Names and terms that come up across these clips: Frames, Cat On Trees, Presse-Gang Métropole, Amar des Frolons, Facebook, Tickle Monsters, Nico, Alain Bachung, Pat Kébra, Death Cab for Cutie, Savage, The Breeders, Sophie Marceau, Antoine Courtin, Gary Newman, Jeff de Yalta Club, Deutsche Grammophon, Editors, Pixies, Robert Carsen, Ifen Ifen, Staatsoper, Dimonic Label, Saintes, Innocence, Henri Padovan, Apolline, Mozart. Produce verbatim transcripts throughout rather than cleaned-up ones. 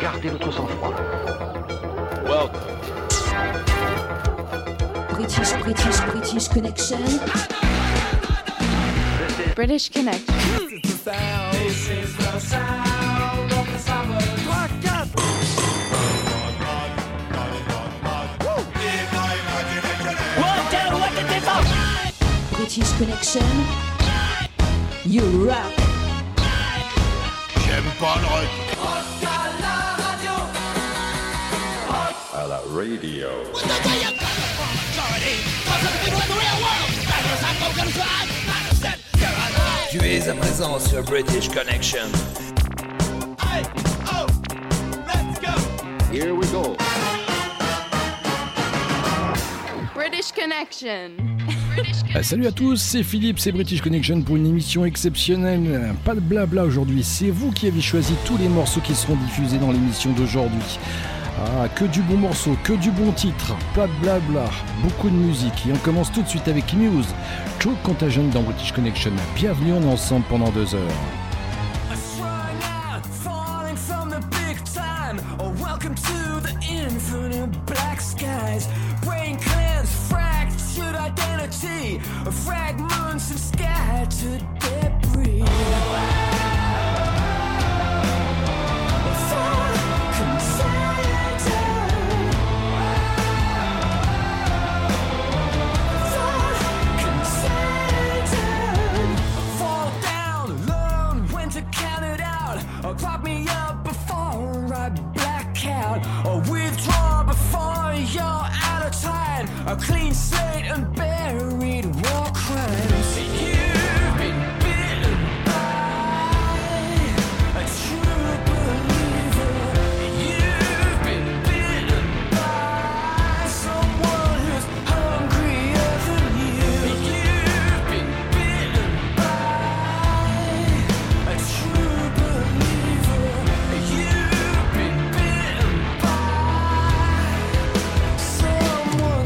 Gardez votre sang-froid. Welcome. British, British, British Connection. British Connection. This is the sound of the summer. British Connection. You rock. J'aime pas le rock. Rock à la radio. Rock à la radio. With the way of majority, cause of the people in the real world. Matters I'm not gonna try. Matters that you're alive. Tu es à présent sur British Connection. Hey, oh, let's go. Here we go. British Connection. Salut à tous, c'est Philippe, c'est British Connection pour une émission exceptionnelle. Pas de blabla aujourd'hui, c'est vous qui avez choisi tous les morceaux qui seront diffusés dans l'émission d'aujourd'hui. Ah, que du bon morceau, que du bon titre, pas de blabla, beaucoup de musique. Et on commence tout de suite avec Muse, True Contagion dans British Connection. Bienvenue, on est ensemble pendant deux heures. Fragments and scattered debris. Fall down alone when to count it out. Or pop me up before I black out. Or withdraw before you're out of time. A clean slate and buried war crimes. See, you've been bitten by a true believer. You've been bitten by someone who's hungrier than you. You've been bitten by a true believer. You've been bitten by someone.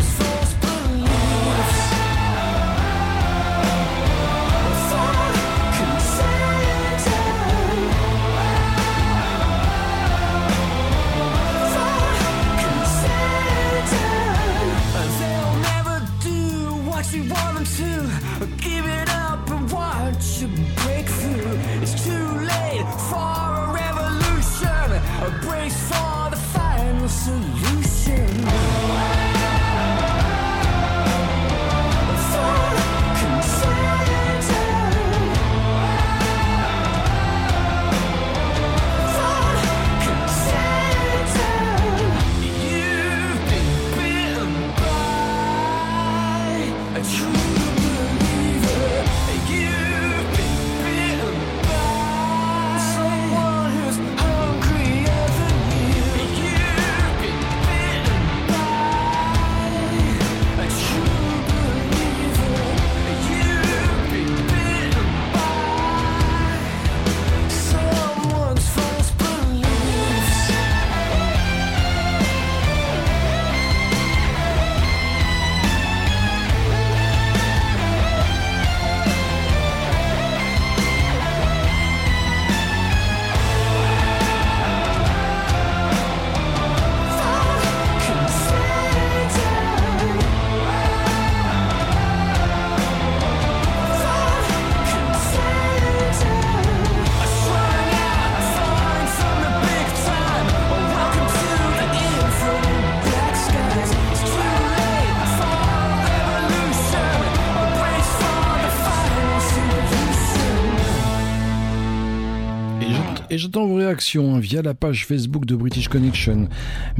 Et j'attends vos réactions hein, via la page Facebook de British Connection.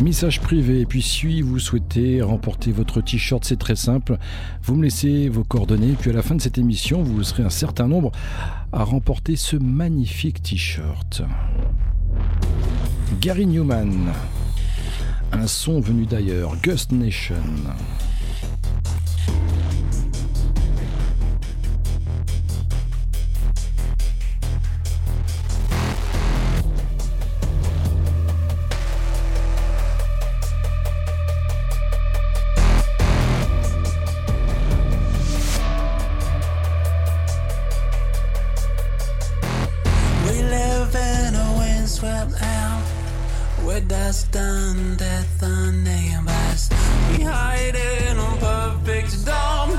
Message privé. Et puis si vous souhaitez remporter votre t-shirt, c'est très simple. Vous me laissez vos coordonnées. Et puis à la fin de cette émission, vous serez un certain nombre à remporter ce magnifique t-shirt. Gary Newman. Un son venu d'ailleurs. Ghost Nation. We're dust and death unnamed us. We hide in a perfect dome.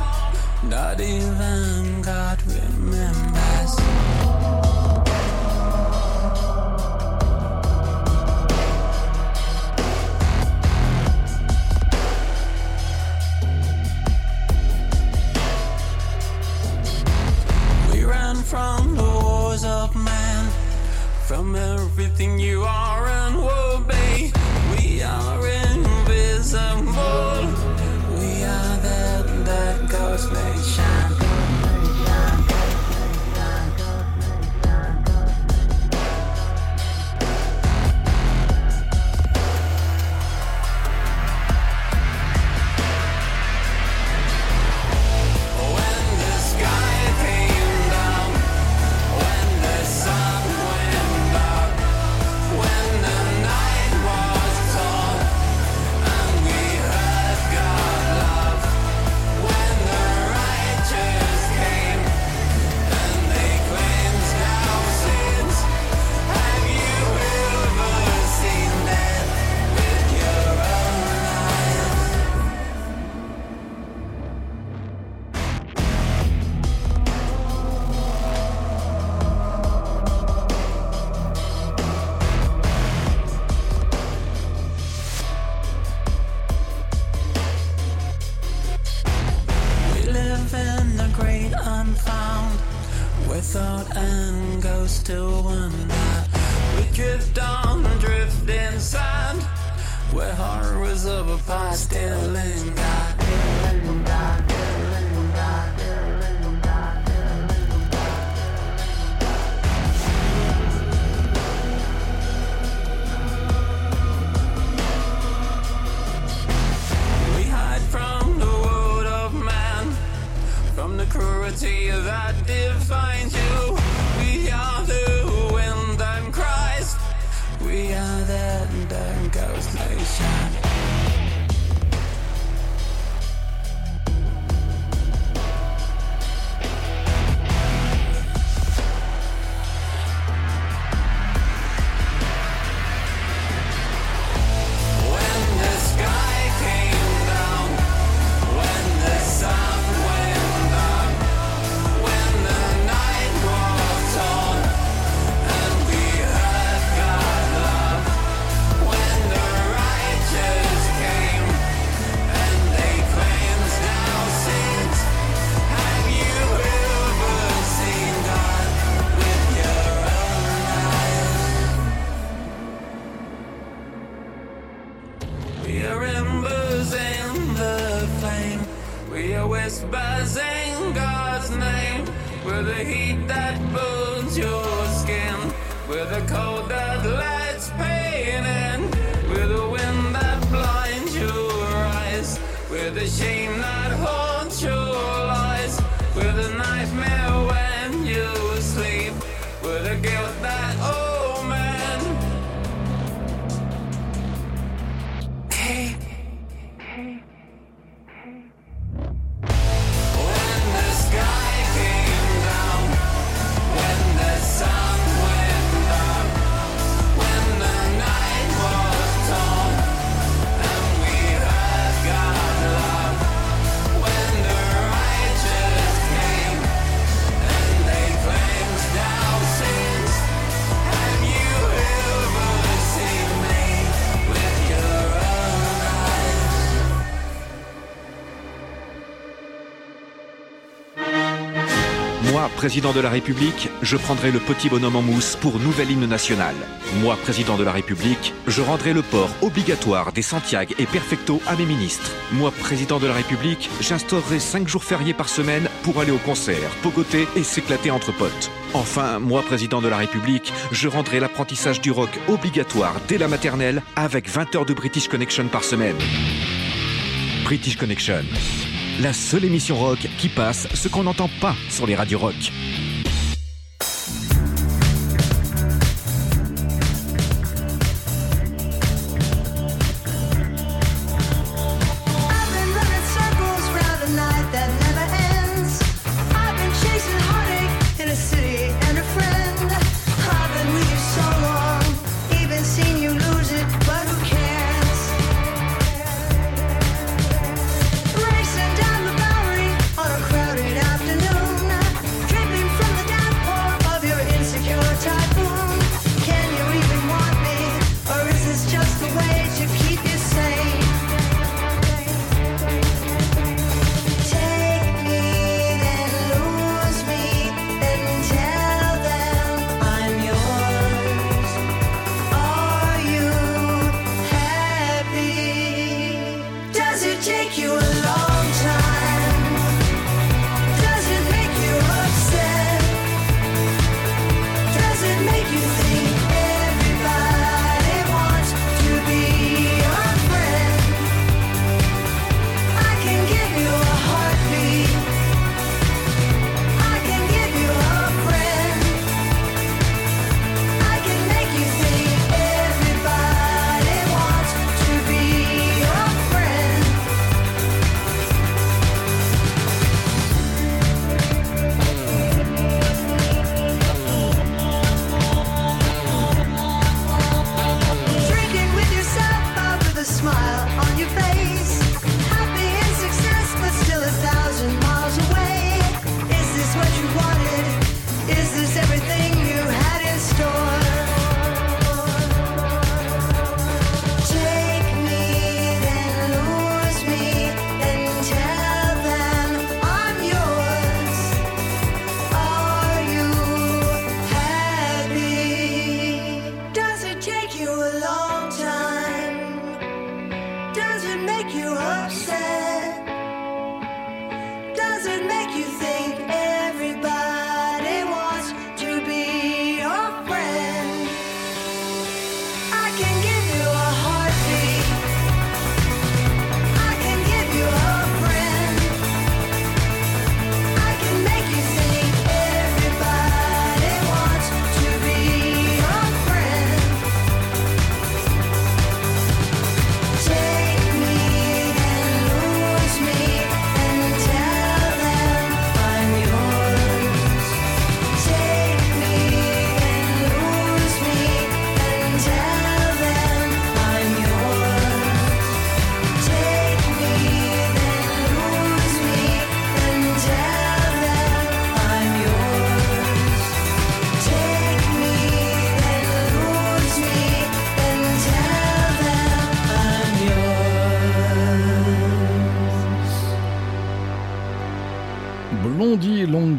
Not even God remembers. From the wars of man, from everything you are and will be, we are invisible. We are that that God's may shine. Président de la République, je prendrai le petit bonhomme en mousse pour nouvel hymne national. Moi, président de la République, je rendrai le port obligatoire des Santiago et Perfecto à mes ministres. Moi, président de la République, j'instaurerai cinq jours fériés par semaine pour aller au concert, pogoter et s'éclater entre potes. Enfin, moi, président de la République, je rendrai l'apprentissage du rock obligatoire dès la maternelle avec vingt heures de British Connection par semaine. British Connection. La seule émission rock qui passe ce qu'on n'entend pas sur les radios rock.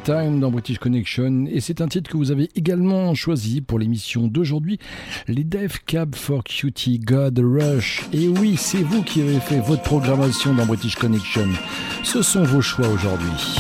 Time dans British Connection, et c'est un titre que vous avez également choisi pour l'émission d'aujourd'hui, les Death Cab for Cutie, God Rush. Et oui, c'est vous qui avez fait votre programmation dans British Connection. Ce sont vos choix aujourd'hui.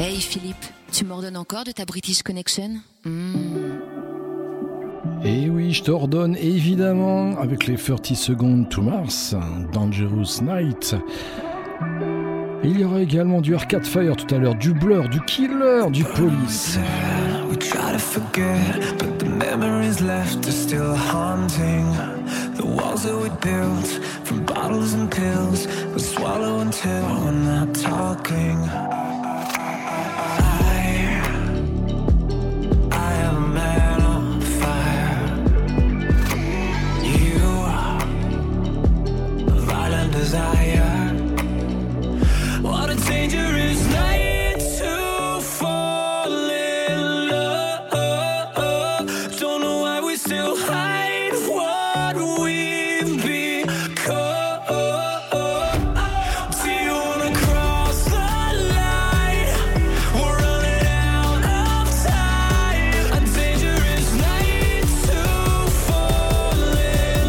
Hey Philippe, tu m'ordonnes encore de ta British Connection ? mmh. Et oui, je t'ordonne évidemment avec les Thirty Seconds to Mars, Dangerous Night. Il y aura également du Arcade Fire tout à l'heure, du Blur, du Killer, du Police. We try to forget, but the memories left are still haunting. The walls that we built from bottles and pills we swallow until we're not talking. Desire. What a dangerous night to fall in love. Don't know why we still hide what we've become. Do you wanna cross the line? We're running out of time. A dangerous night to fall in love.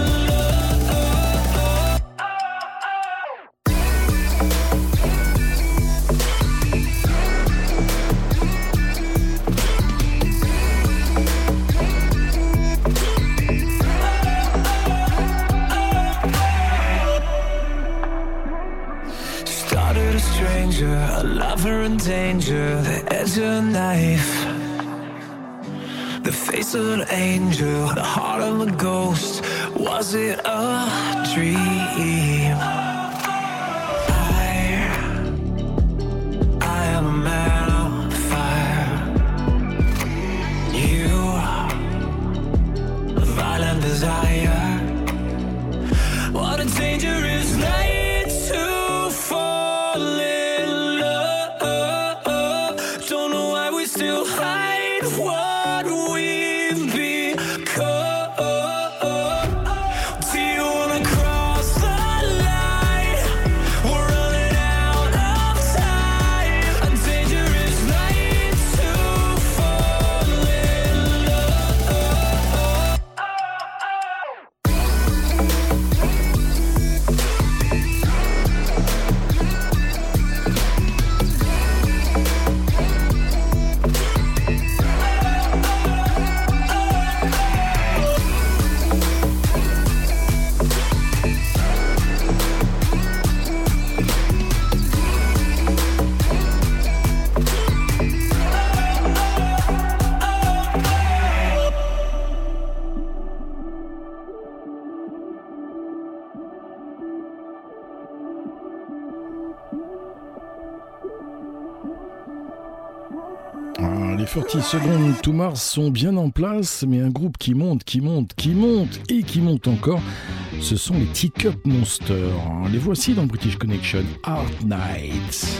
stranger, a lover in danger, the edge of a knife, the face of an angel, the heart of a ghost. Was it a dream? I, I am a man on fire. You, a violent desire. What a dangerous night. Secondes to Mars sont bien en place, mais un groupe qui monte, qui monte, qui monte et qui monte encore, ce sont les Teacup Monsters. Les voici dans British Connection, Art Nights.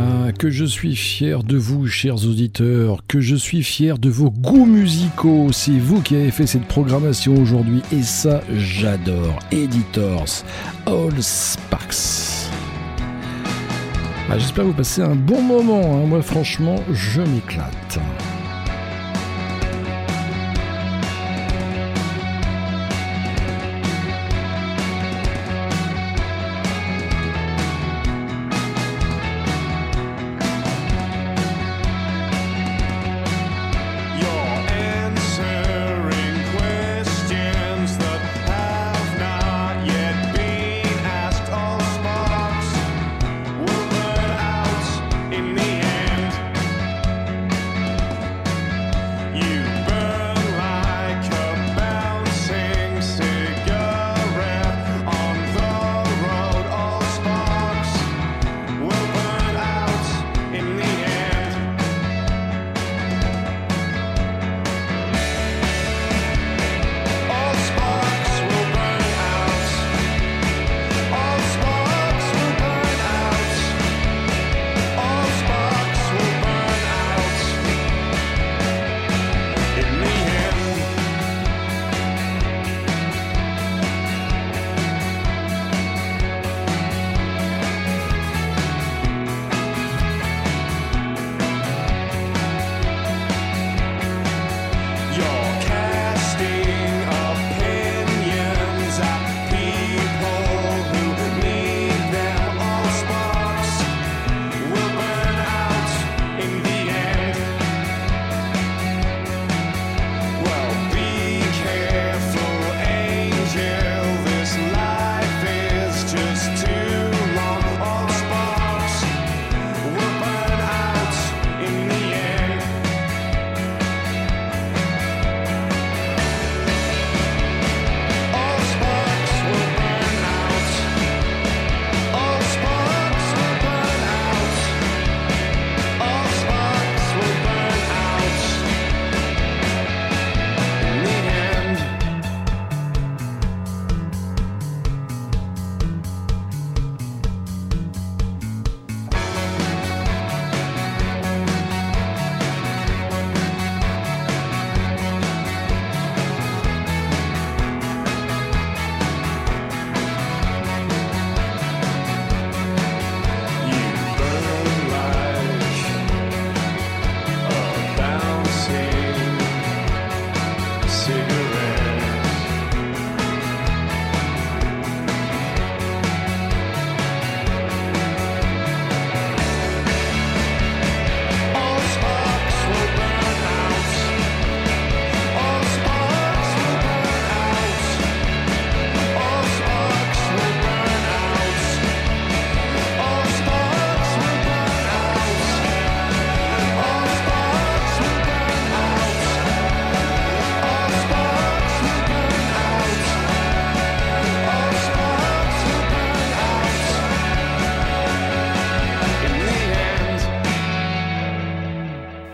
Ah, que je suis fier de vous, chers auditeurs, que je suis fier de vos goûts musicaux. C'est vous qui avez fait cette programmation aujourd'hui et ça, j'adore. Editors, All Sparks. Ah, j'espère que vous passez un bon moment, hein. Moi, franchement, je m'éclate.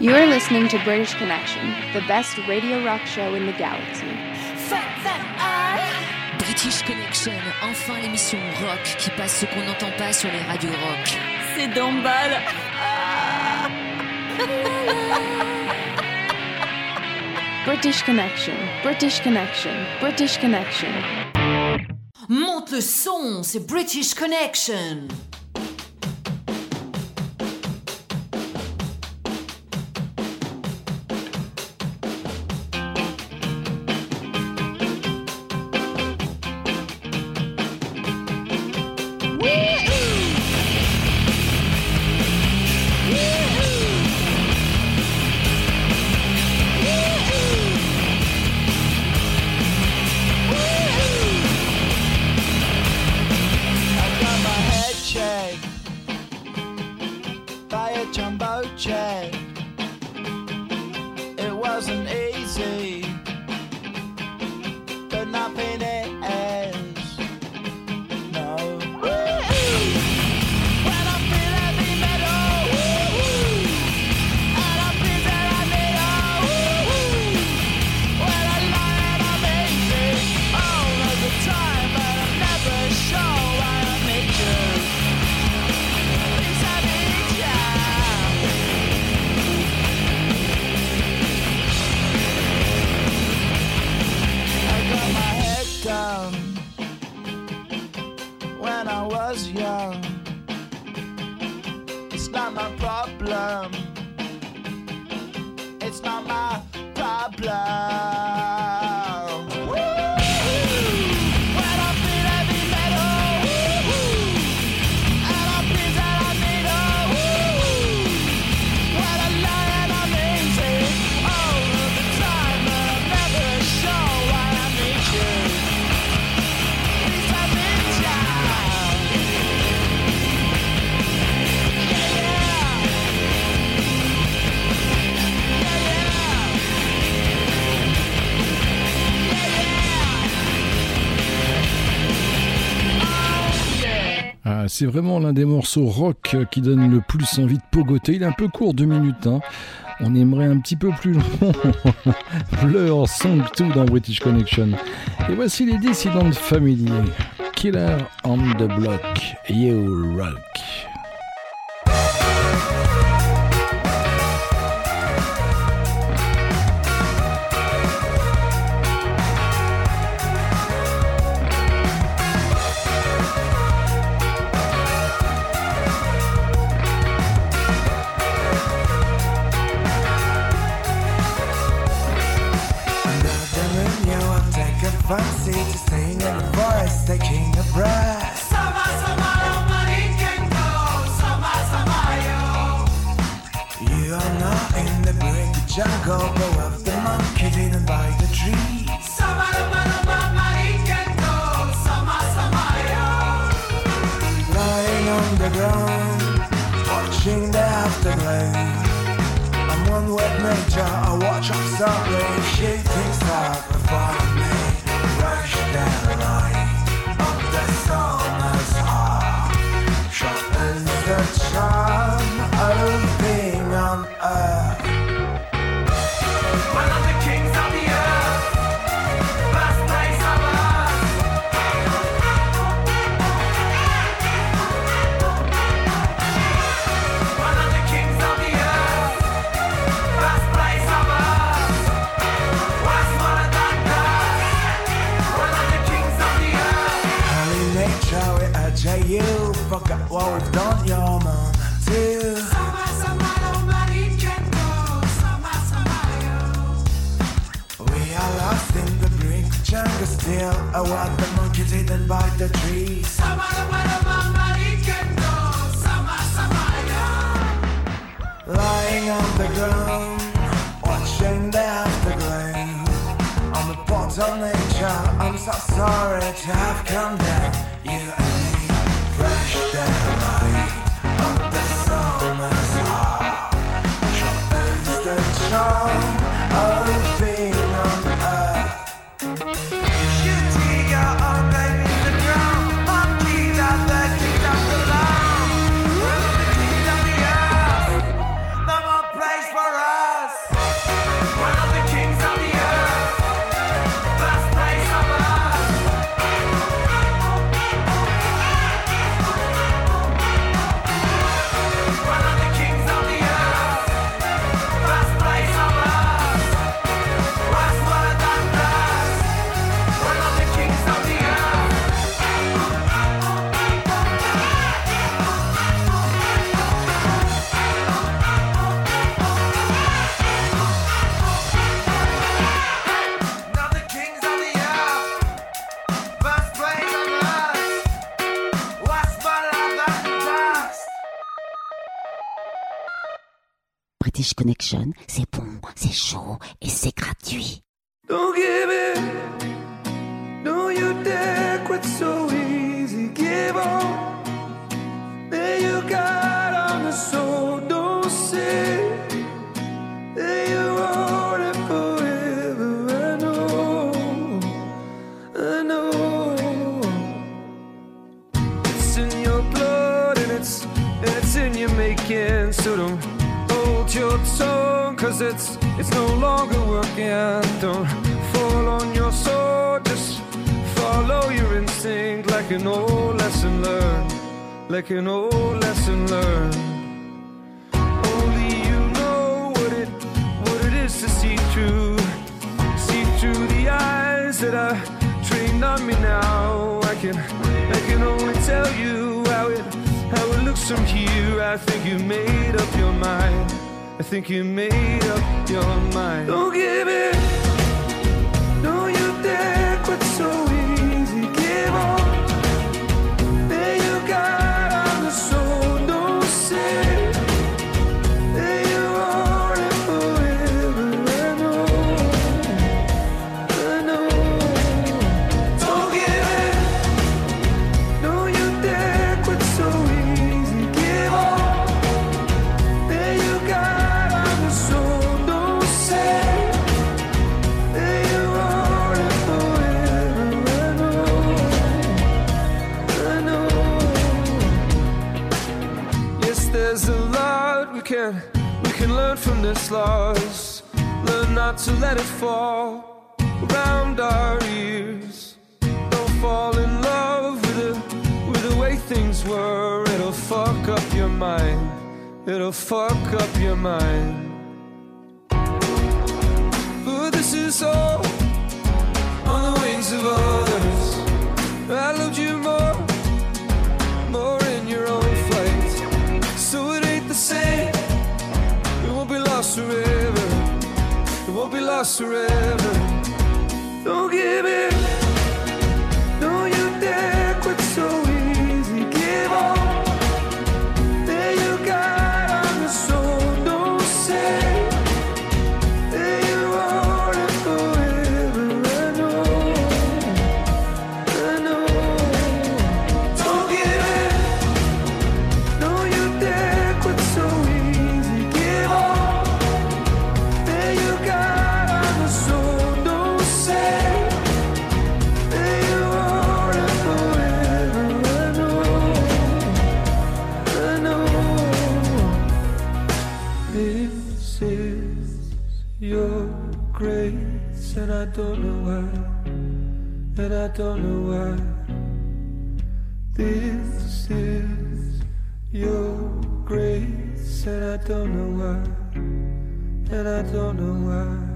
You're listening to British Connection, the best radio rock show in the galaxy. Fuck that eye. British Connection, enfin l'émission rock qui passe ce qu'on n'entend pas sur les radios rock. C'est d'emballe. Ah. British Connection, British Connection, British Connection. Monte le son, c'est British Connection. Yeah. It's not my problem. It's not my problem. Woo! When I feel heavy metal. Woo! And I feel that I need a woo! When I lie and I'm lazy all of the time, but I'm never sure why I need you. Please let me down. Yeah, yeah. Yeah, yeah. Ah, c'est vraiment l'un des morceaux rock qui donne le plus envie de pogoter. Il est un peu court, deux minutes. Hein. On aimerait un petit peu plus long. Blur Song deux dans British Connection. Et voici les Dissident Family. Killer on the Block. You rock. Fancy to sing in the voice, taking a breath. Sama samayo, manikenko, sama samayo. You are not in the great jungle, but with the monkey hidden by the tree. Sama samayo, manikenko, sama samayo. Lying on the ground, watching the afterglow. I'm one with nature, I watch observably. She thinks that before me. Rush the light of the summer's heart, sharpens the charm of being on earth. One of the kings of the earth, best place on earth. One of the kings of the earth, best place on earth. What's more than that? One of the kings of the earth. Holy nature, we adjure you. Forget what we've done, your man, too. Sama samayo, manikenko, sama samayo. We are lost in the brink of jungle still. I want the monkeys hidden by the trees. Sama samayo, manikenko, sama samayo. Lying on the ground, watching the afterglow. I'm a part of nature, I'm so sorry to have come down. You and me, fresh daylight of the summer's heart, sharpens the charm of being on earth. You dig your own baby in the ground, monkey that the kings of the land. One of the kings of the earth, no more place for us. One of the kings of the earth, best place on earth. One of the kings of the earth, best place on earth. What's more than that? One of the kings of the earth. Not the kings of the earth, best place on earth. What's more than that? British Connection, c'est bon, c'est chaud et c'est gratuit. Don't give in. Don't you dare quit so easy. Give up. There you got on the soul. Don't say that you want it forever. I know. I know. It's in your blood and it's and it's in your making. So don't hold your tongue, cause it's it's no longer working. Don't fall on your sword, just follow your instinct like an old lesson learned, like an old lesson learned. Only you know what it what it is to see through, see through the eyes that are trained on me now. I can I can only tell you how it how it looks from here, I think you made up your mind. I think you made up your mind. Don't give it. No, you dare quit so easy. Give up. There you got on the soul. Don't say. There you are and forever. I know. I know. Don't give it. No, you dare quit so easy. Give up. There you got. There's a lot we can, we can learn from this loss. Learn not to let it fall around our ears. Don't fall in love with the, with the way things were. It'll fuck up your mind. It'll fuck up your mind. But this is all on the wings of others. I loved you more, more in your own. So it ain't the same. It won't be lost forever. It won't be lost forever. Don't give in. Don't you dare quit so easy. Give up. There you got on the soul. Don't say. There you are and forever. I know. I know. Don't give in. No, you dare. And I don't know why, and I don't know why. This is your grace, and I don't know why, and I don't know why.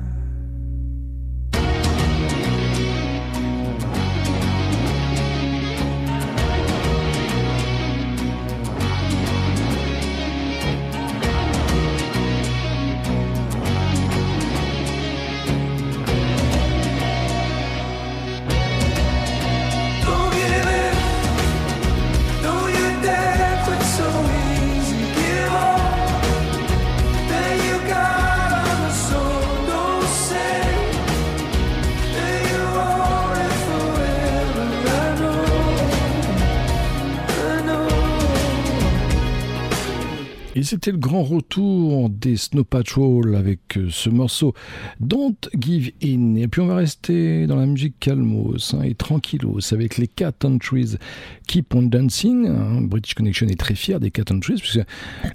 Et c'était le grand retour des Snow Patrol avec ce morceau Don't Give In. Et puis on va rester dans la musique calmos hein, et tranquillos avec les Cat On Trees Keep On Dancing. Hein. British Connection est très fier des Cat On Trees puisque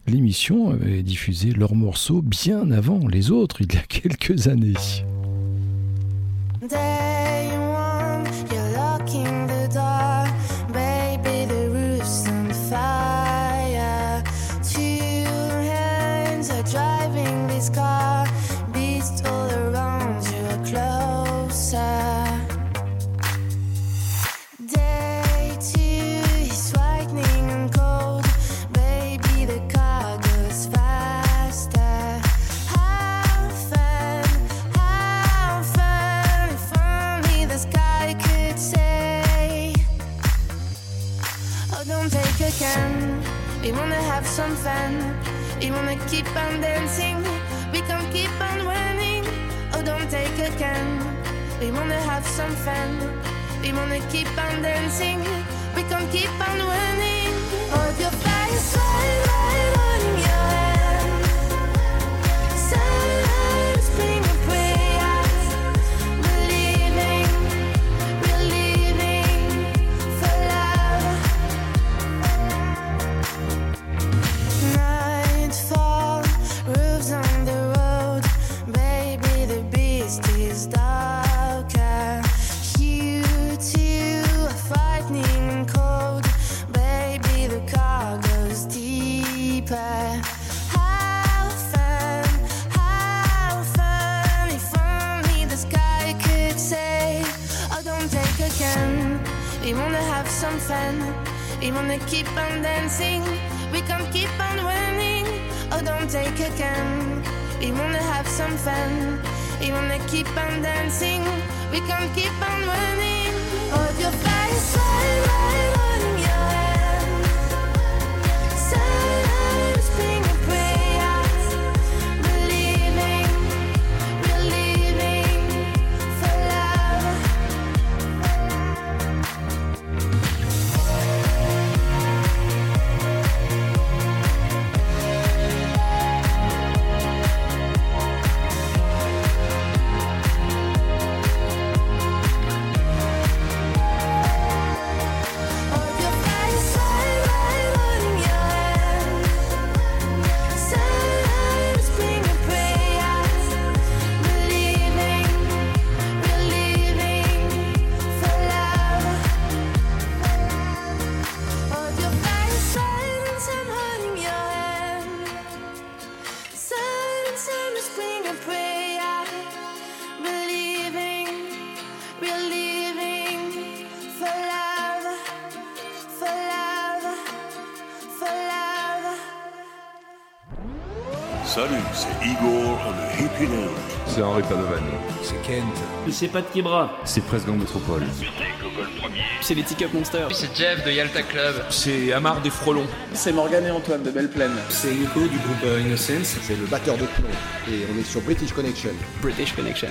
l'émission avait diffusé leurs morceaux bien avant les autres, il y a quelques années. Day one, you're locking the door. Baby, the roof's on fire. Driving this car, beasts all around you are closer. Day two is frightening and cold. Baby, the car goes faster. Have fun, have fun. If only the sky could say, oh, don't take a can. We wanna have some fun. We wanna keep on dancing, we can keep on running. Oh, don't take a can. We wanna have some fun. We wanna keep on dancing, we can keep on running. Hold your face right, right on your hand. Sunlight is bringing a prayer. We're leaving, we're leaving for love. Now fall, roofs on the road. Baby, the beast is darker. You too are frightening and cold. Baby, the car goes deeper. Have fun, have fun. If only the sky could say, oh, don't take a can. We wanna have some fun. We wanna keep on dancing. We can't keep on running, oh don't take a can. We wanna have some fun, we wanna keep on dancing. We can't keep on running, hold your fire, sunlight, holding your hand. Sunlight is being a prayer, believing, believing for love. Salut, c'est Igor, le Hippie Nerd. C'est Henri Padovan. C'est Kent. C'est Pat Kébra. C'est Presse-Gang Métropole. C'est Google Premier. C'est les Tickle Monsters. C'est Jeff de Yalta Club. C'est Amar des Frolons. C'est Morgane et Antoine de Belle Plaine. C'est Nico du groupe euh, Innocence. C'est le batteur de Plomb. Et on est sur British Connection. British Connection.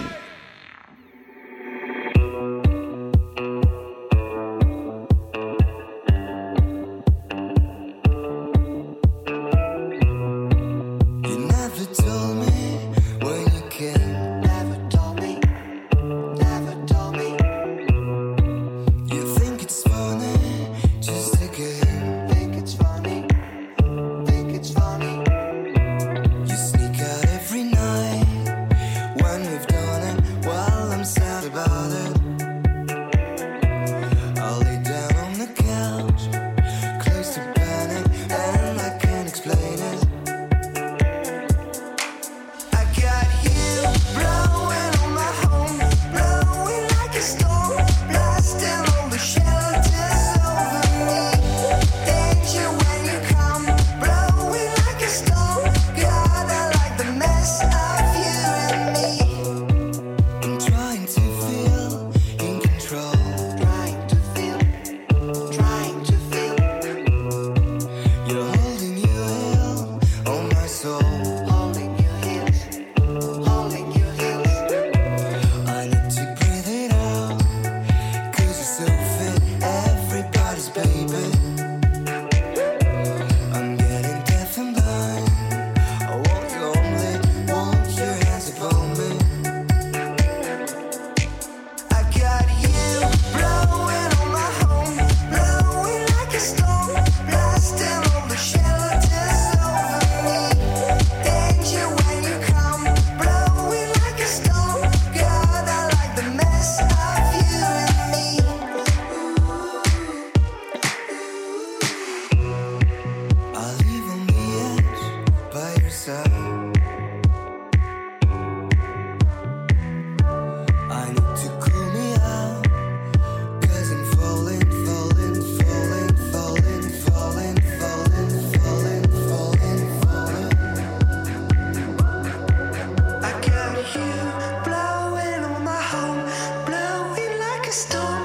Stomp.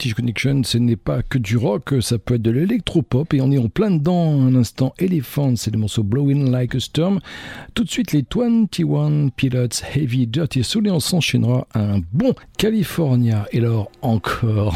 British Connection, ce n'est pas que du rock, ça peut être de l'électropop et on est en plein dedans. Un instant, Elephant, c'est le morceau Blowing Like a Storm. Tout de suite, les Twenty One Pilots, Heavy Dirty Soul, et on s'enchaînera à un bon California. Et alors, encore.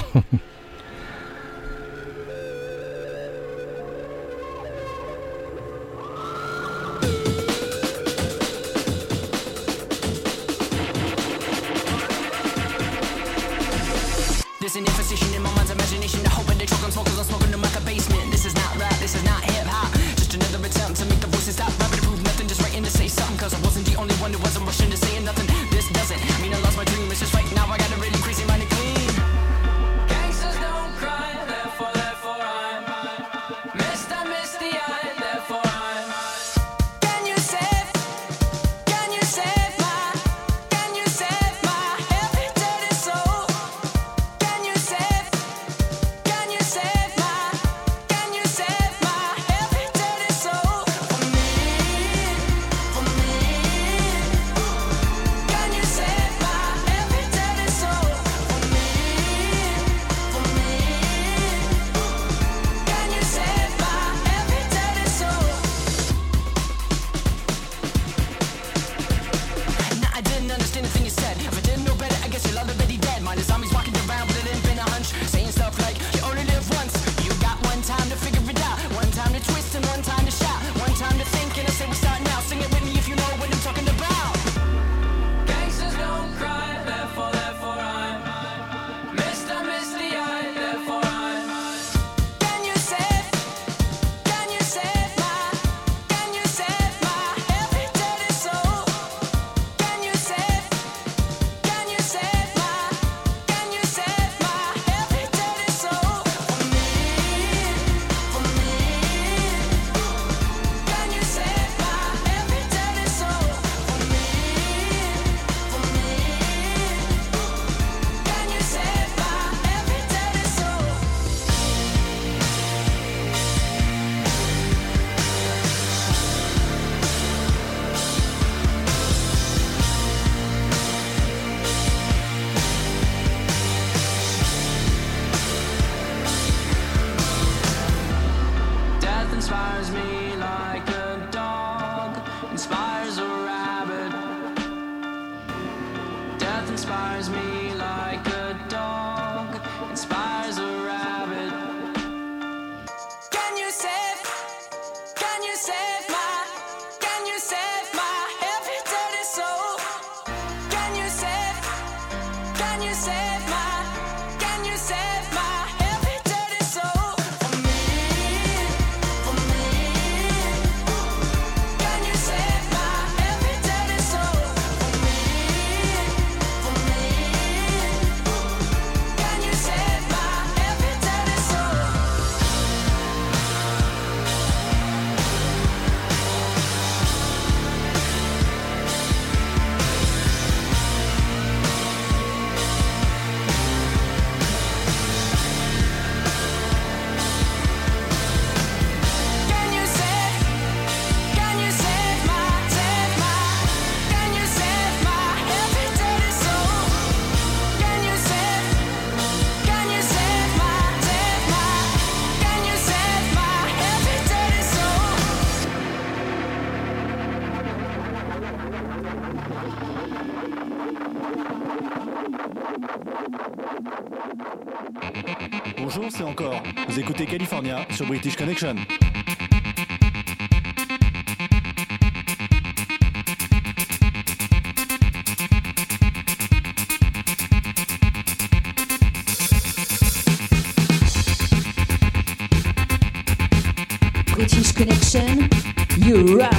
Bonjour, c'est encore. Vous écoutez California sur British Connection. British Connection, you rock.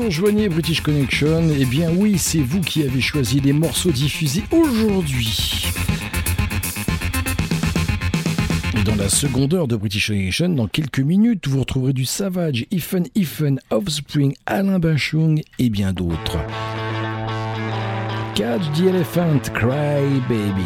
nous rejoignez, British Connection, eh bien oui, c'est vous qui avez choisi les morceaux diffusés aujourd'hui. Et dans la seconde heure de British Connection, dans quelques minutes, vous retrouverez du Savage, Ifen Ifen, Offspring, Alain Bachung et bien d'autres. Catch the Elephant, Cry Baby.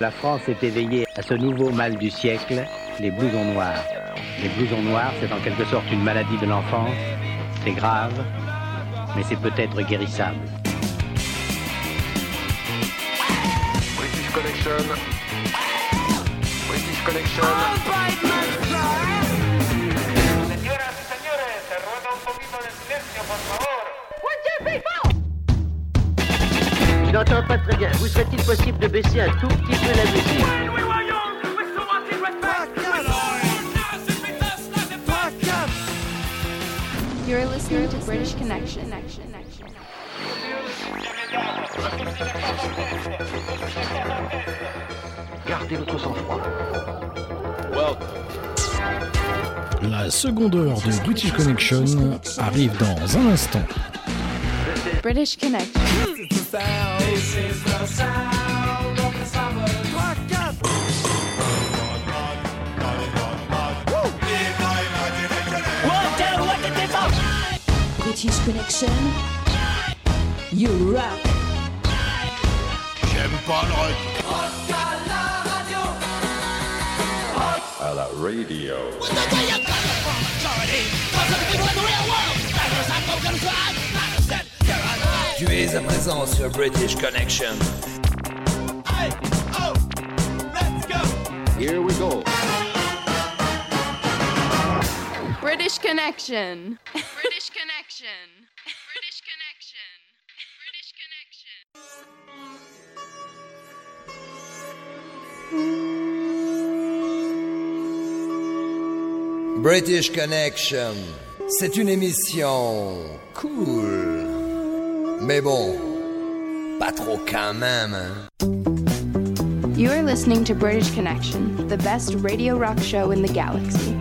La France est éveillée à ce nouveau mal du siècle, les blousons noirs. Les blousons noirs, c'est en quelque sorte une maladie de l'enfance. C'est grave, mais c'est peut-être guérissable. British Connection. British Connection. Señoras y señores, se ruega un poquito de silencio, por favor. What do you people? Je n'entends pas très bien. Vous serait-il possible de baisser un tout petit peu la musique ? You're listening to British Connection. Gardez votre sang-froid. Welcome. La seconde heure de British Connection arrive dans un instant. British Connection. This is the sound of the summer. British Connection. You rock. J'aime pas le rock. Rock à la radio. Rock à la radio. What the day I'm coming from authority. Cause I'm people in the real world. Matters I'm broken to I'm not a set. You're on high. Tu es à présent sur British Connection. Hey, oh, let's go. Here we go. British Connection. British Connection. British Connection. British Connection. British Connection. C'est une émission cool. Mais bon, pas trop quand même. Hein? You are listening to British Connection, the best radio rock show in the galaxy.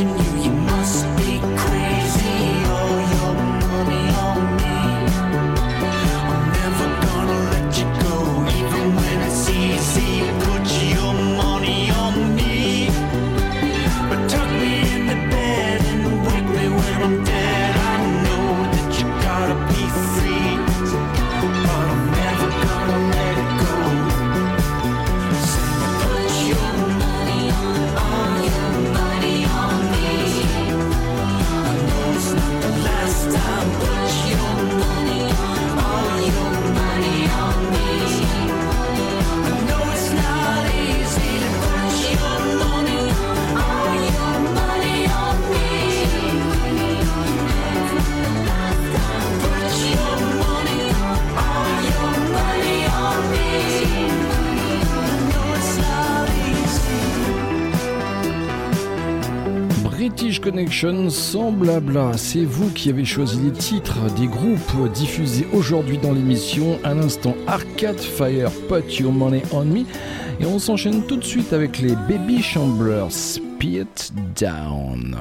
You must British Connection, sans blabla, c'est vous qui avez choisi les titres des groupes diffusés aujourd'hui dans l'émission. À l'instant, Arcade Fire, Put Your Money On Me. Et on s'enchaîne tout de suite avec les Baby Shamblers, Spit It Down.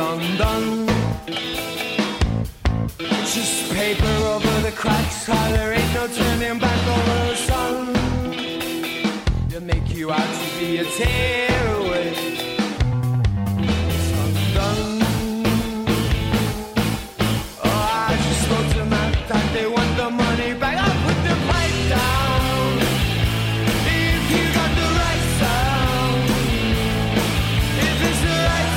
Undone, just paper over the cracks. How there ain't no turning back over the sun. They'll make you out to be a tearaway. It's undone. Oh, I just spoke to my dad. They want the money back. I put the pipe down. If you got the right sound, if it's the right sound.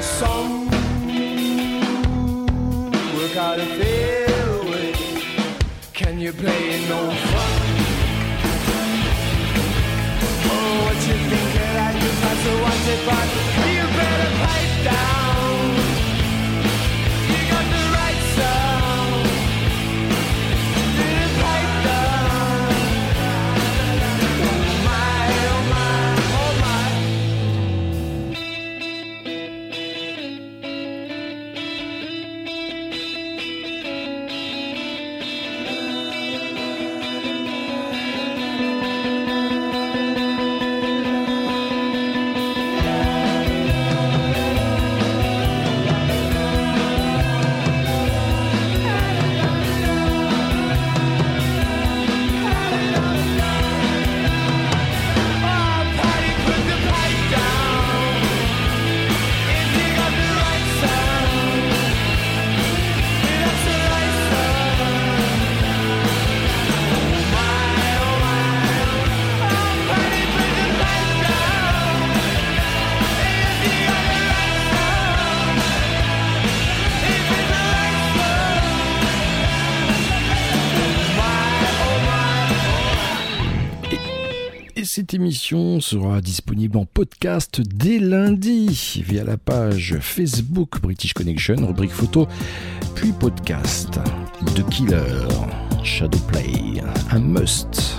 Some work out a fair way. Can you play it no fun? Oh, what you think of that? You got to watch it, but you better pipe down. You got the right sound. Little pipe down. Oh my, oh my, oh my. Cette émission sera disponible en podcast dès lundi via la page Facebook British Connection, rubrique photo, puis podcast. The Killer, Shadowplay, un must.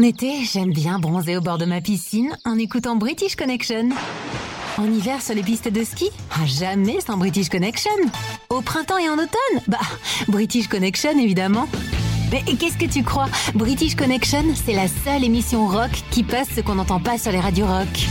En été, j'aime bien bronzer au bord de ma piscine en écoutant British Connection. En hiver sur les pistes de ski, ah, jamais sans British Connection. Au printemps et en automne, bah British Connection évidemment. Mais qu'est-ce que tu crois ? British Connection, c'est la seule émission rock qui passe ce qu'on n'entend pas sur les radios rock.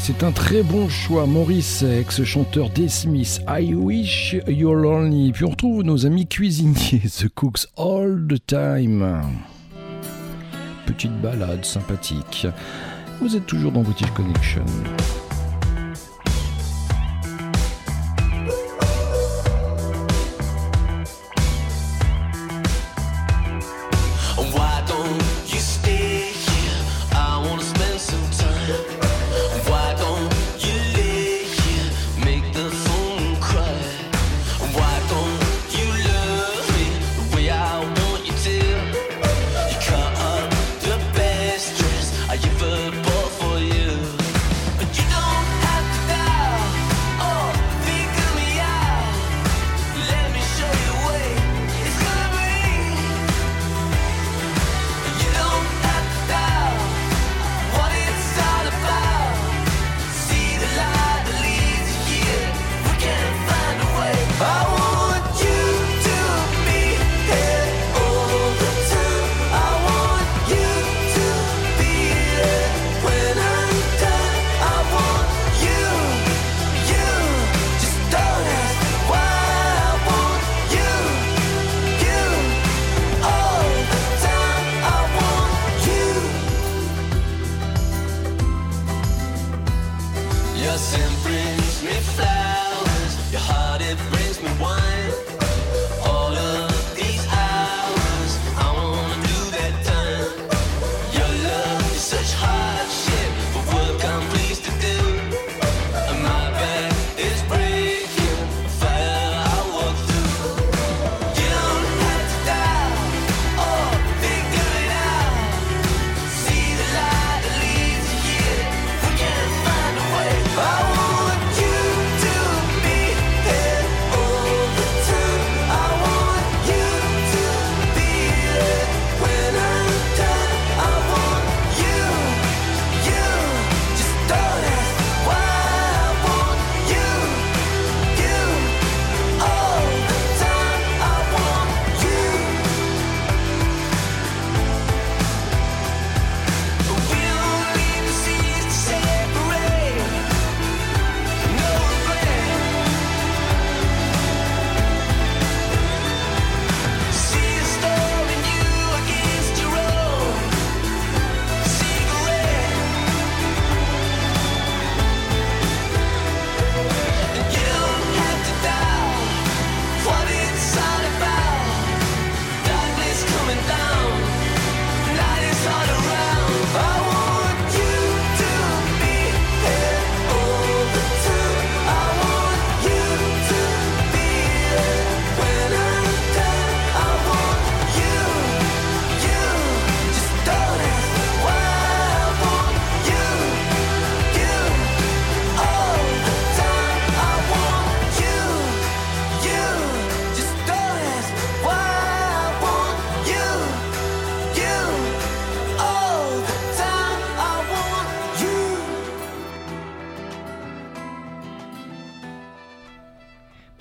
C'est un très bon choix, Maurice, ex-chanteur des Smiths, I Wish You're Lonely. Puis on retrouve nos amis cuisiniers, The Cooks All The Time. Petite balade sympathique. Vous êtes toujours dans British Connection. You know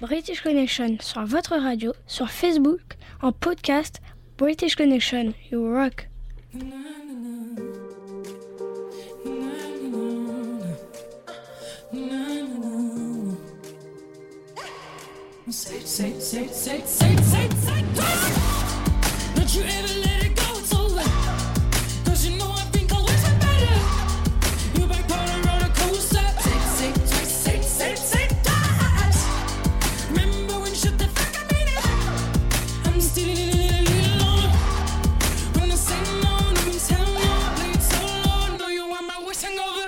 British Connection sur votre radio, sur Facebook, en podcast. British Connection, you rock. Say, say, say, say, say, say, say, don't you ever let it go, it's over. Cause you know I think I wish I better. You back on a roller coaster. Say, say, say, say, say, say, die. Remember when shut the fuck I made it. I'm still in it alone. When I say no, no one tell no. I play it so low, know you want my wish hangover.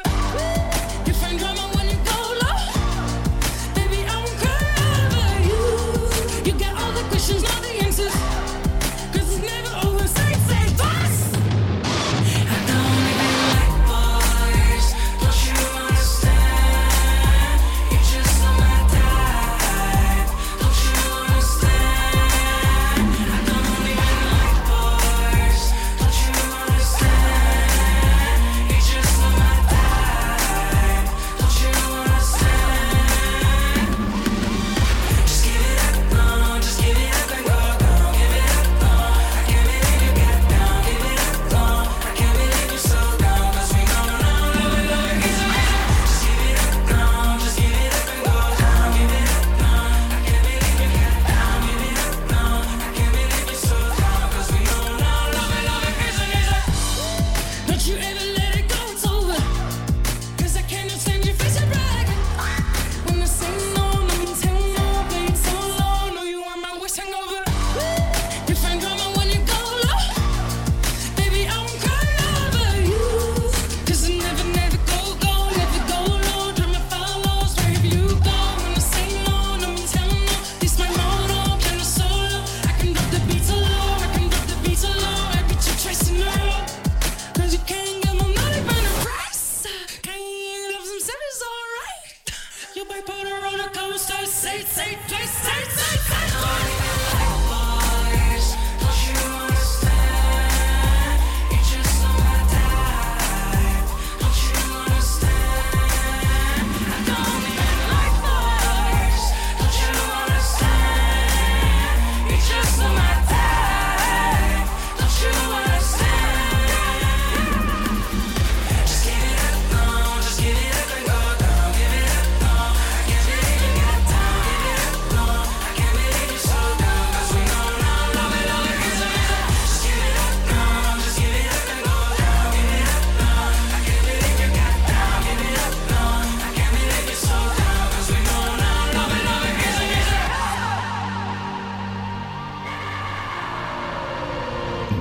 You find drama when you go low. Baby, I'm crying. Questions, not the answers, cause it's never over. Say, say, twice. I don't even like boys, don't you understand? You're just not my type, don't you understand? I don't even like boys, don't you understand? You're just not my type, don't you understand? Just give it up, no, just give it up.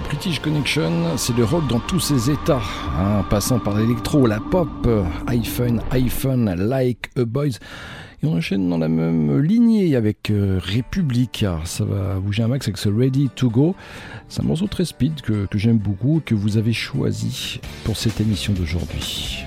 British Connection, c'est le rock dans tous ses états, hein, passant par l'électro, la pop, hyphen, hyphen, like a boys. Et on enchaîne dans la même lignée avec euh, Republica. Ça va bouger un max avec ce Ready to Go. C'est un morceau très speed que, que j'aime beaucoup, que vous avez choisi pour cette émission d'aujourd'hui.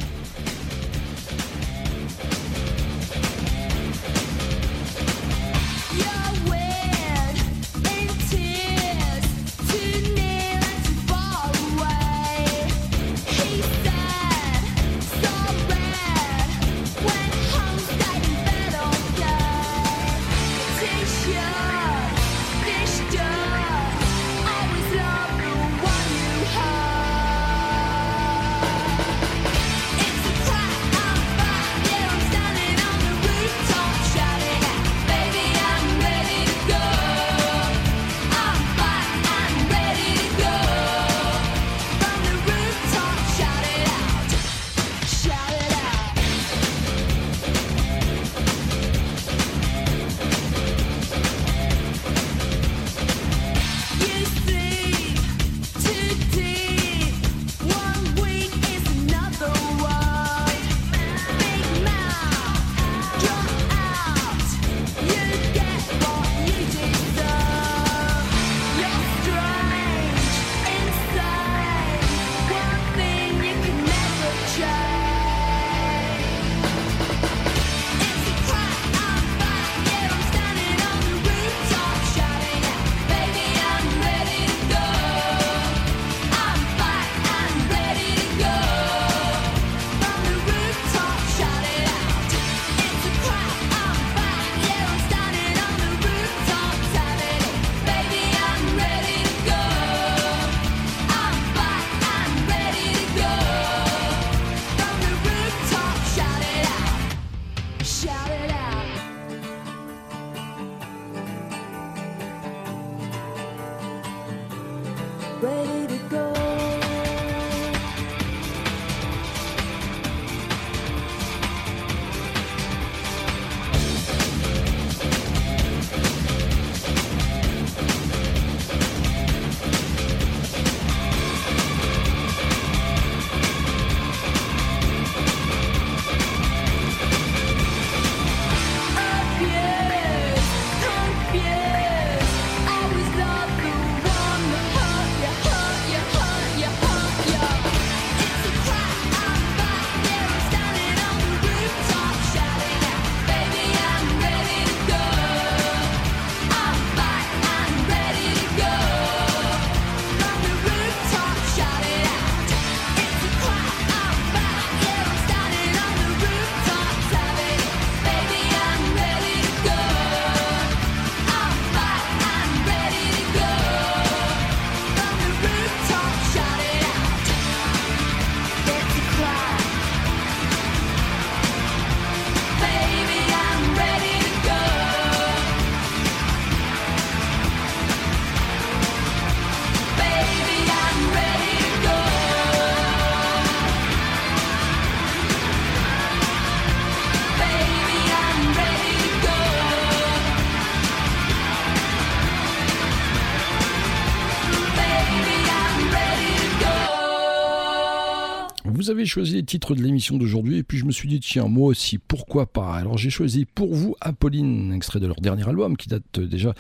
J'avais choisi les titres de l'émission d'aujourd'hui et puis je me suis dit tiens moi aussi pourquoi pas, alors j'ai choisi pour vous Apolline, extrait de leur dernier album qui date déjà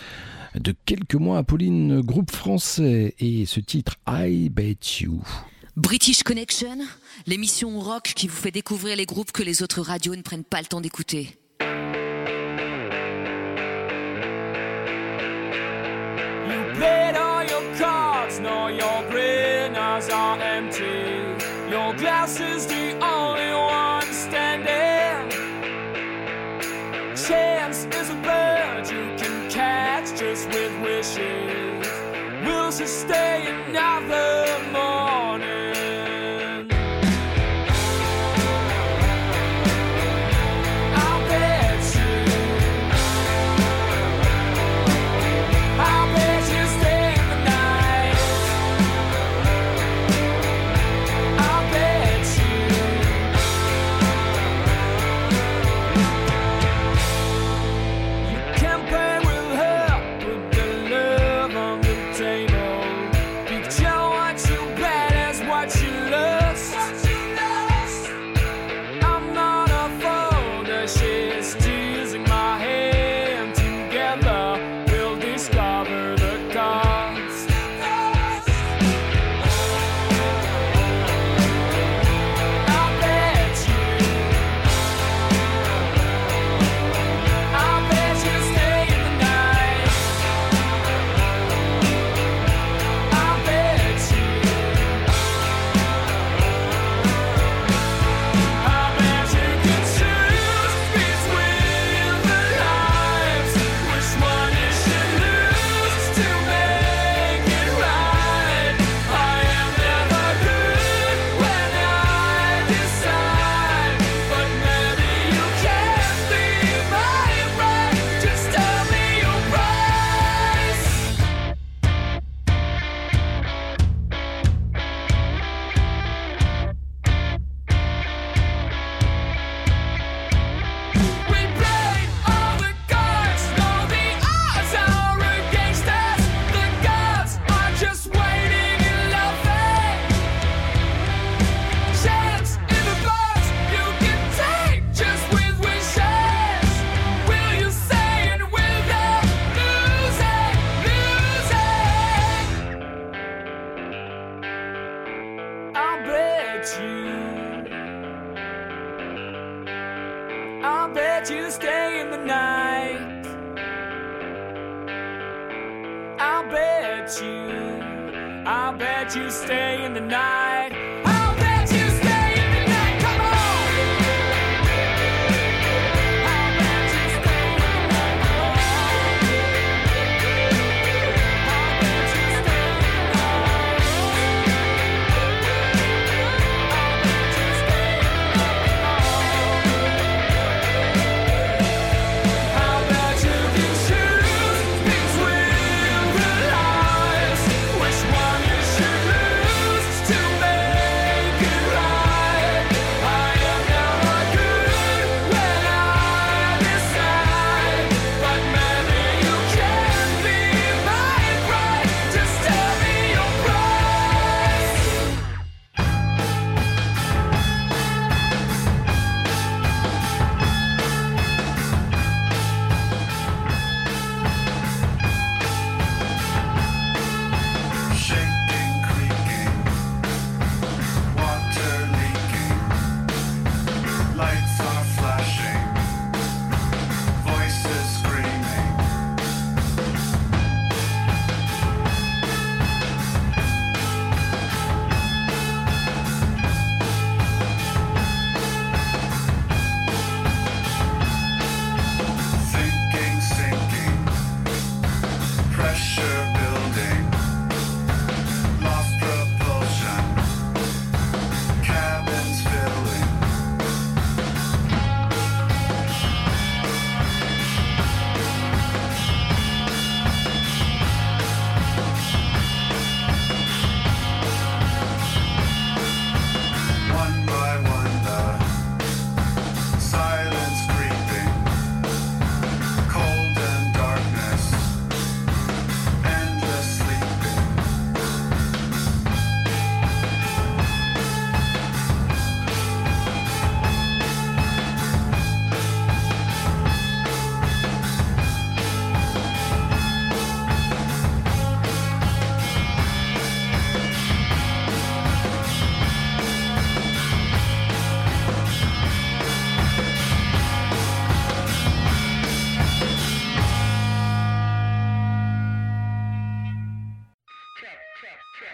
de quelques mois. Apolline, groupe français, et ce titre I Bet You. British Connection, l'émission rock qui vous fait découvrir les groupes que les autres radios ne prennent pas le temps d'écouter. You played all your cards, now your greeners are empty. Your glass is the only one standing. Chance is a bird you can catch just with wishes. Will she stay another morning?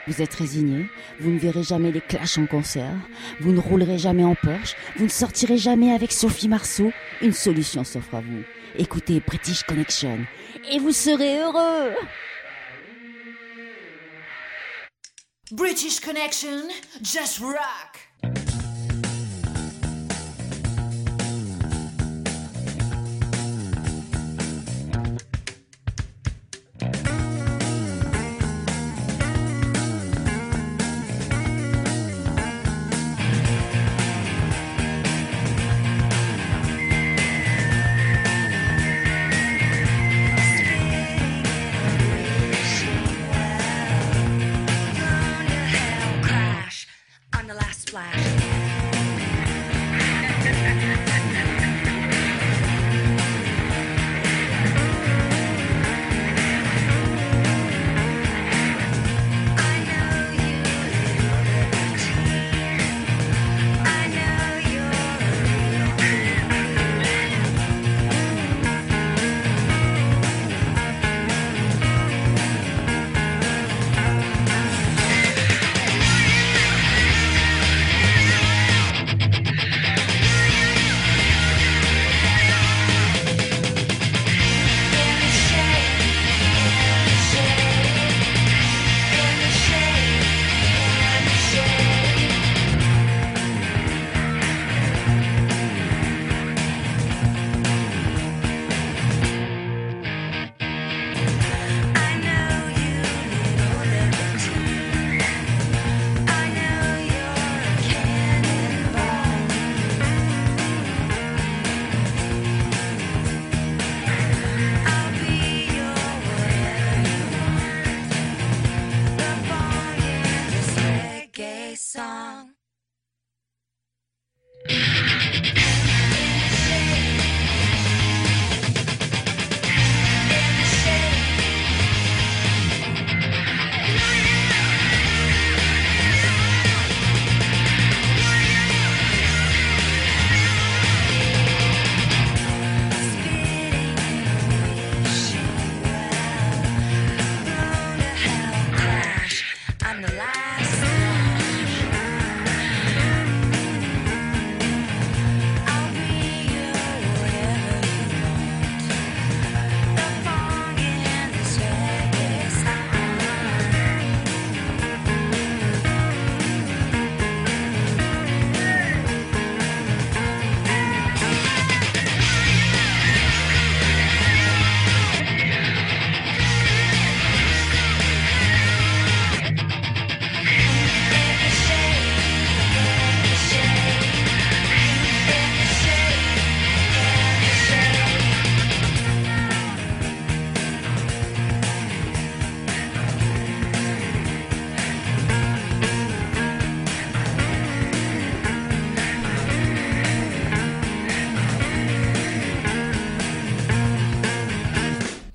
Vous êtes résigné, vous ne verrez jamais les Clash en concert, vous ne roulerez jamais en Porsche, vous ne sortirez jamais avec Sophie Marceau. Une solution s'offre à vous. Écoutez British Connection et vous serez heureux. British Connection, just rock.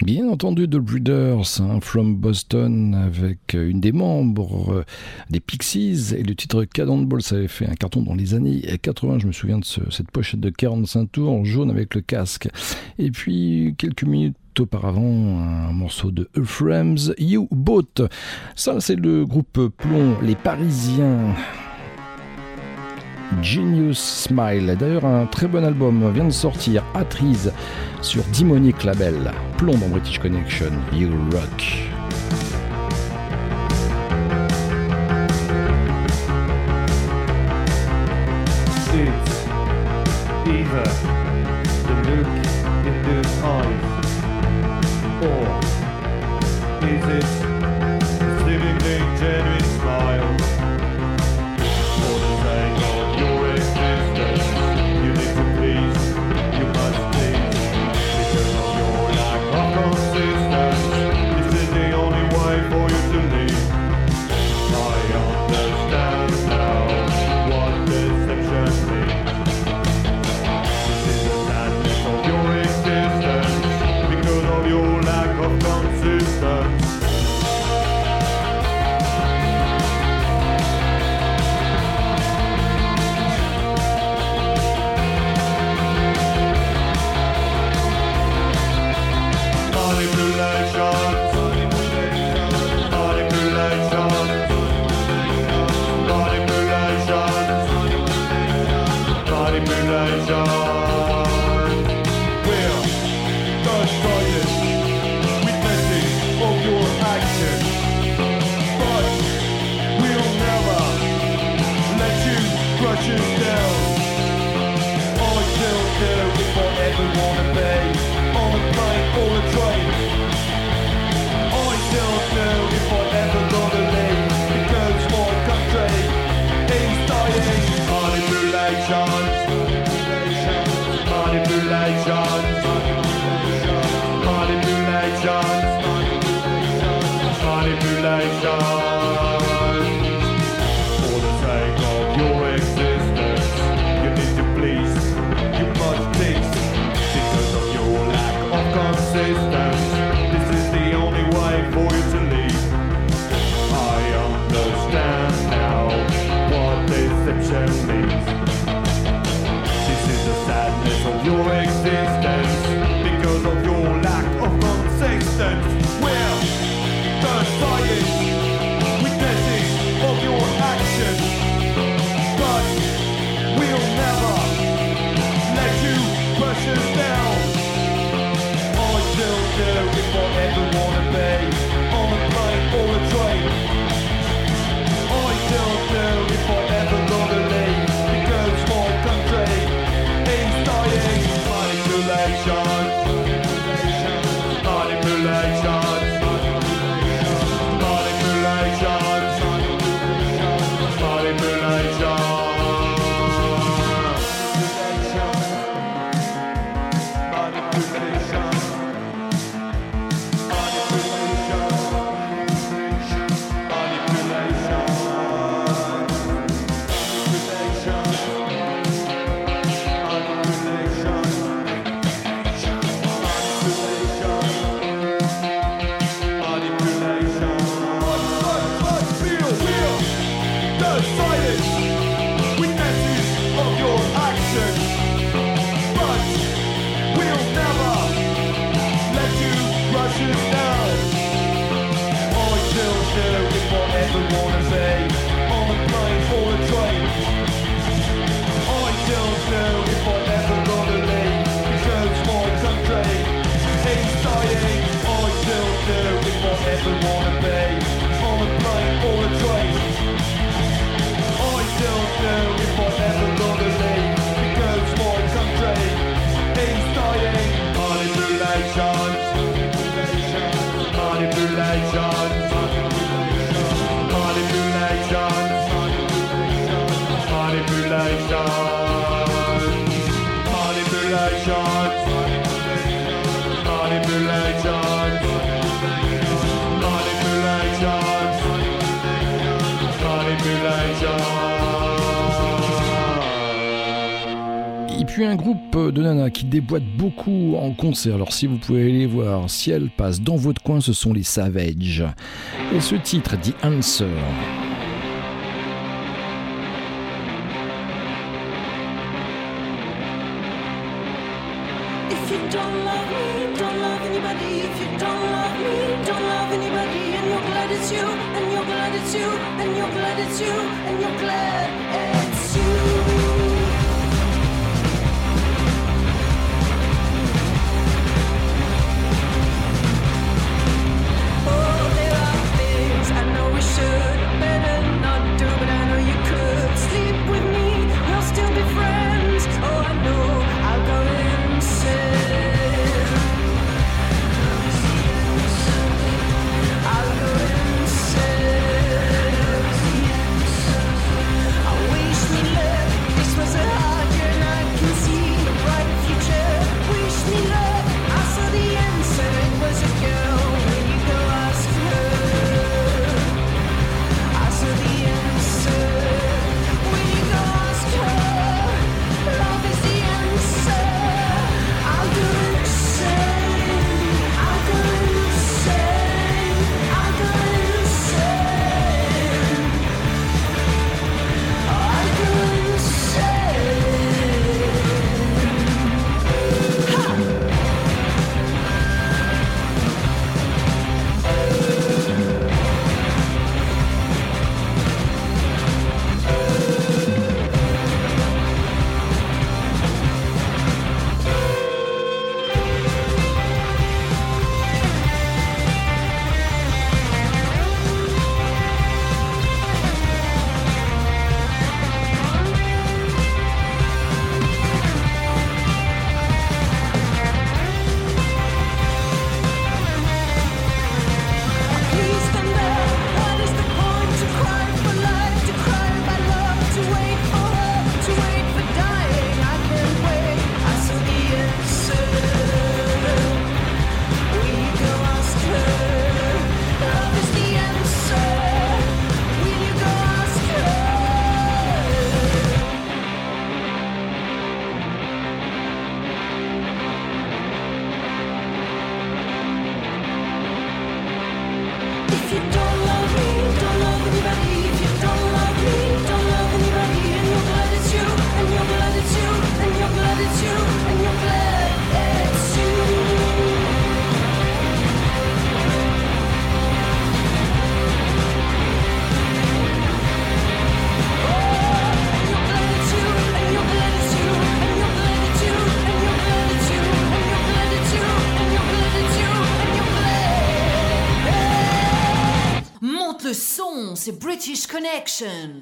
Bien entendu, The Breeders, hein, From Boston, avec une des membres euh, des Pixies, et le titre Cat On Trees, ça avait fait un carton dans les années quatre-vingts, je me souviens de ce, cette pochette de quarante-cinq tours jaune avec le casque. Et puis, quelques minutes auparavant, un morceau de Frames, You Boat. Ça, c'est le groupe Plomb, les Parisiens. Genius Smile, d'ailleurs un très bon album vient de sortir, Atriz, sur Dimonic Label. Plomb dans British Connection, You Rock. Suits, either the look in the eyes, or is it a seemingly genuine smile? Because of your lack of consistency. Un groupe de nanas qui déboîte beaucoup en concert, alors si vous pouvez les voir, si elles passent dans votre coin, ce sont les Savage. Et ce titre, The Answer. non, c'est British Connection.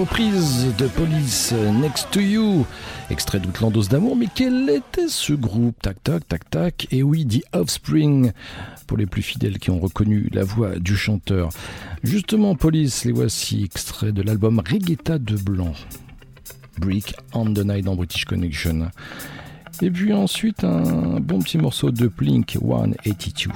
Reprise de Police, Next to You, extrait d'Outlandos d'amour. Mais quel était ce groupe? Tac tac tac tac. Et oui, dit Offspring, pour les plus fidèles qui ont reconnu la voix du chanteur. Justement, Police, les voici, extrait de l'album Regatta de Blanc, Brick on the Night dans British Connection. Et puis ensuite un bon petit morceau de Blink cent quatre-vingt-deux.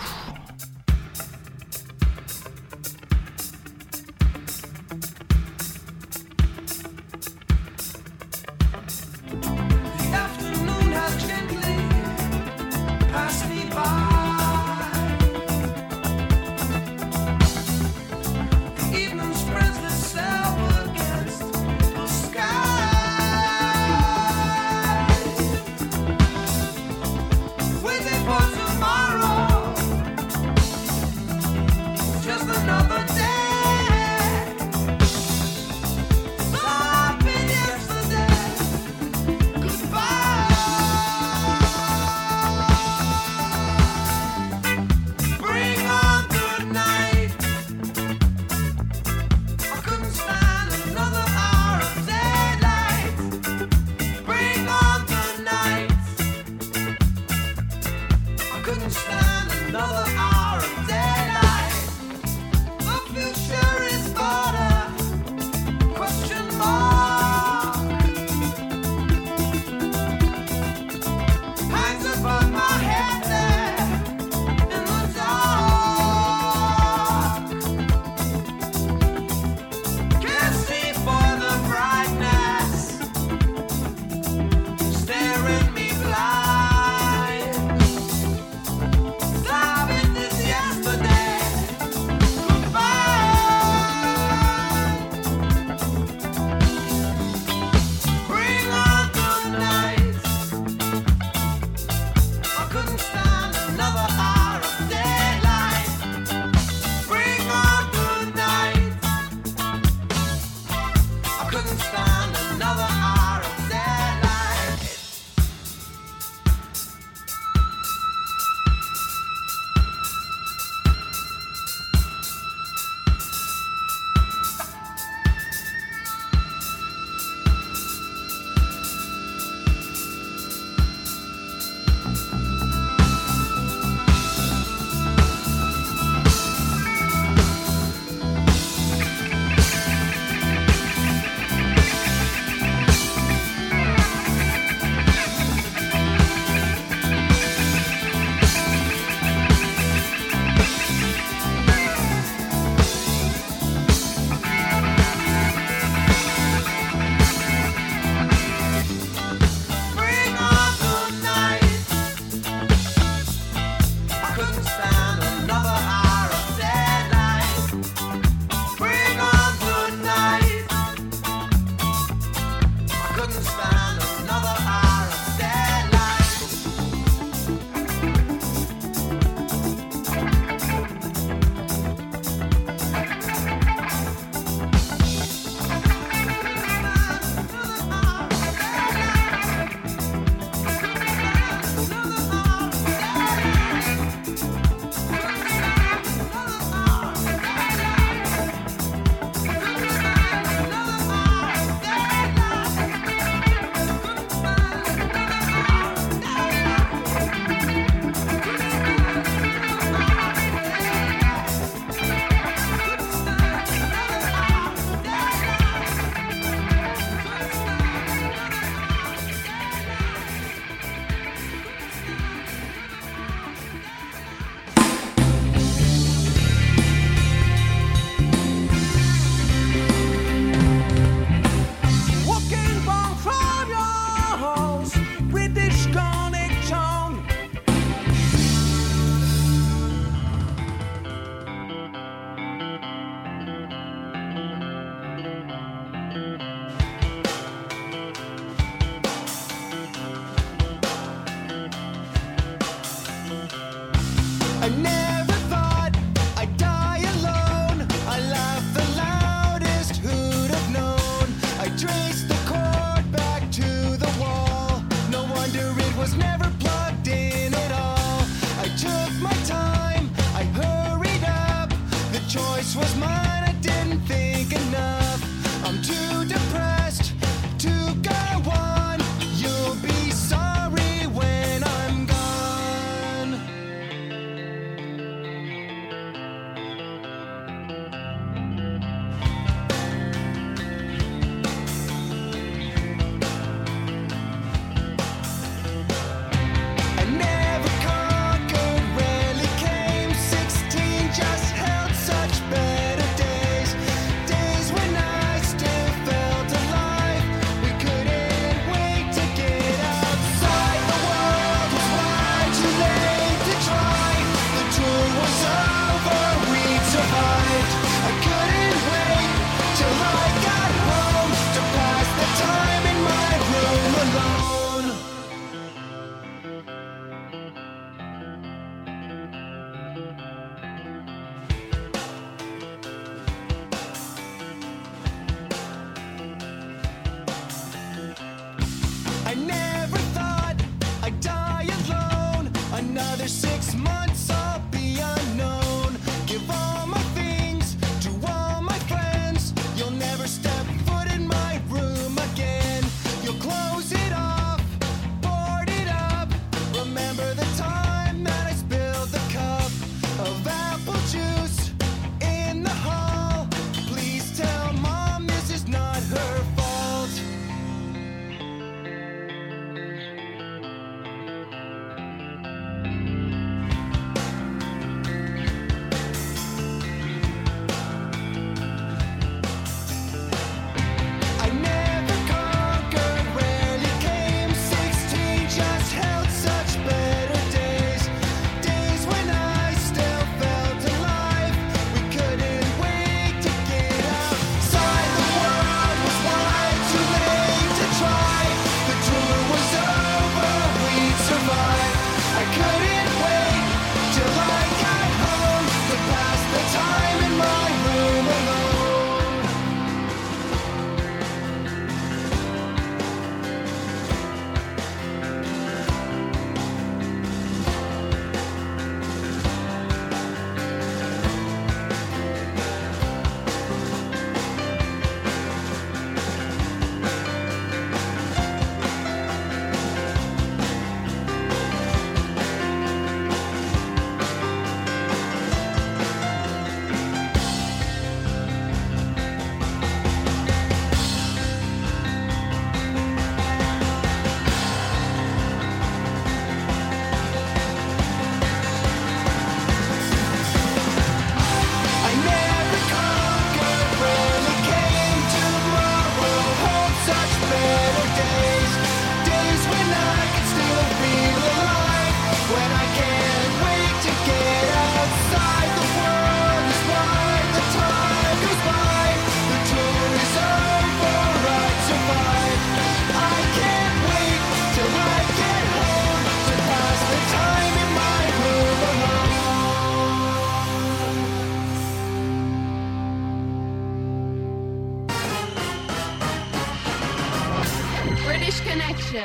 Connection.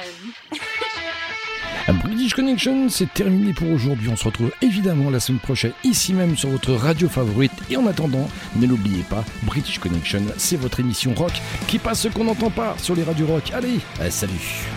British Connection, c'est terminé pour aujourd'hui. On se retrouve évidemment la semaine prochaine, ici même sur votre radio favorite. Et en attendant, ne l'oubliez pas, British Connection, c'est votre émission rock qui passe ce qu'on n'entend pas sur les radios rock. Allez, salut!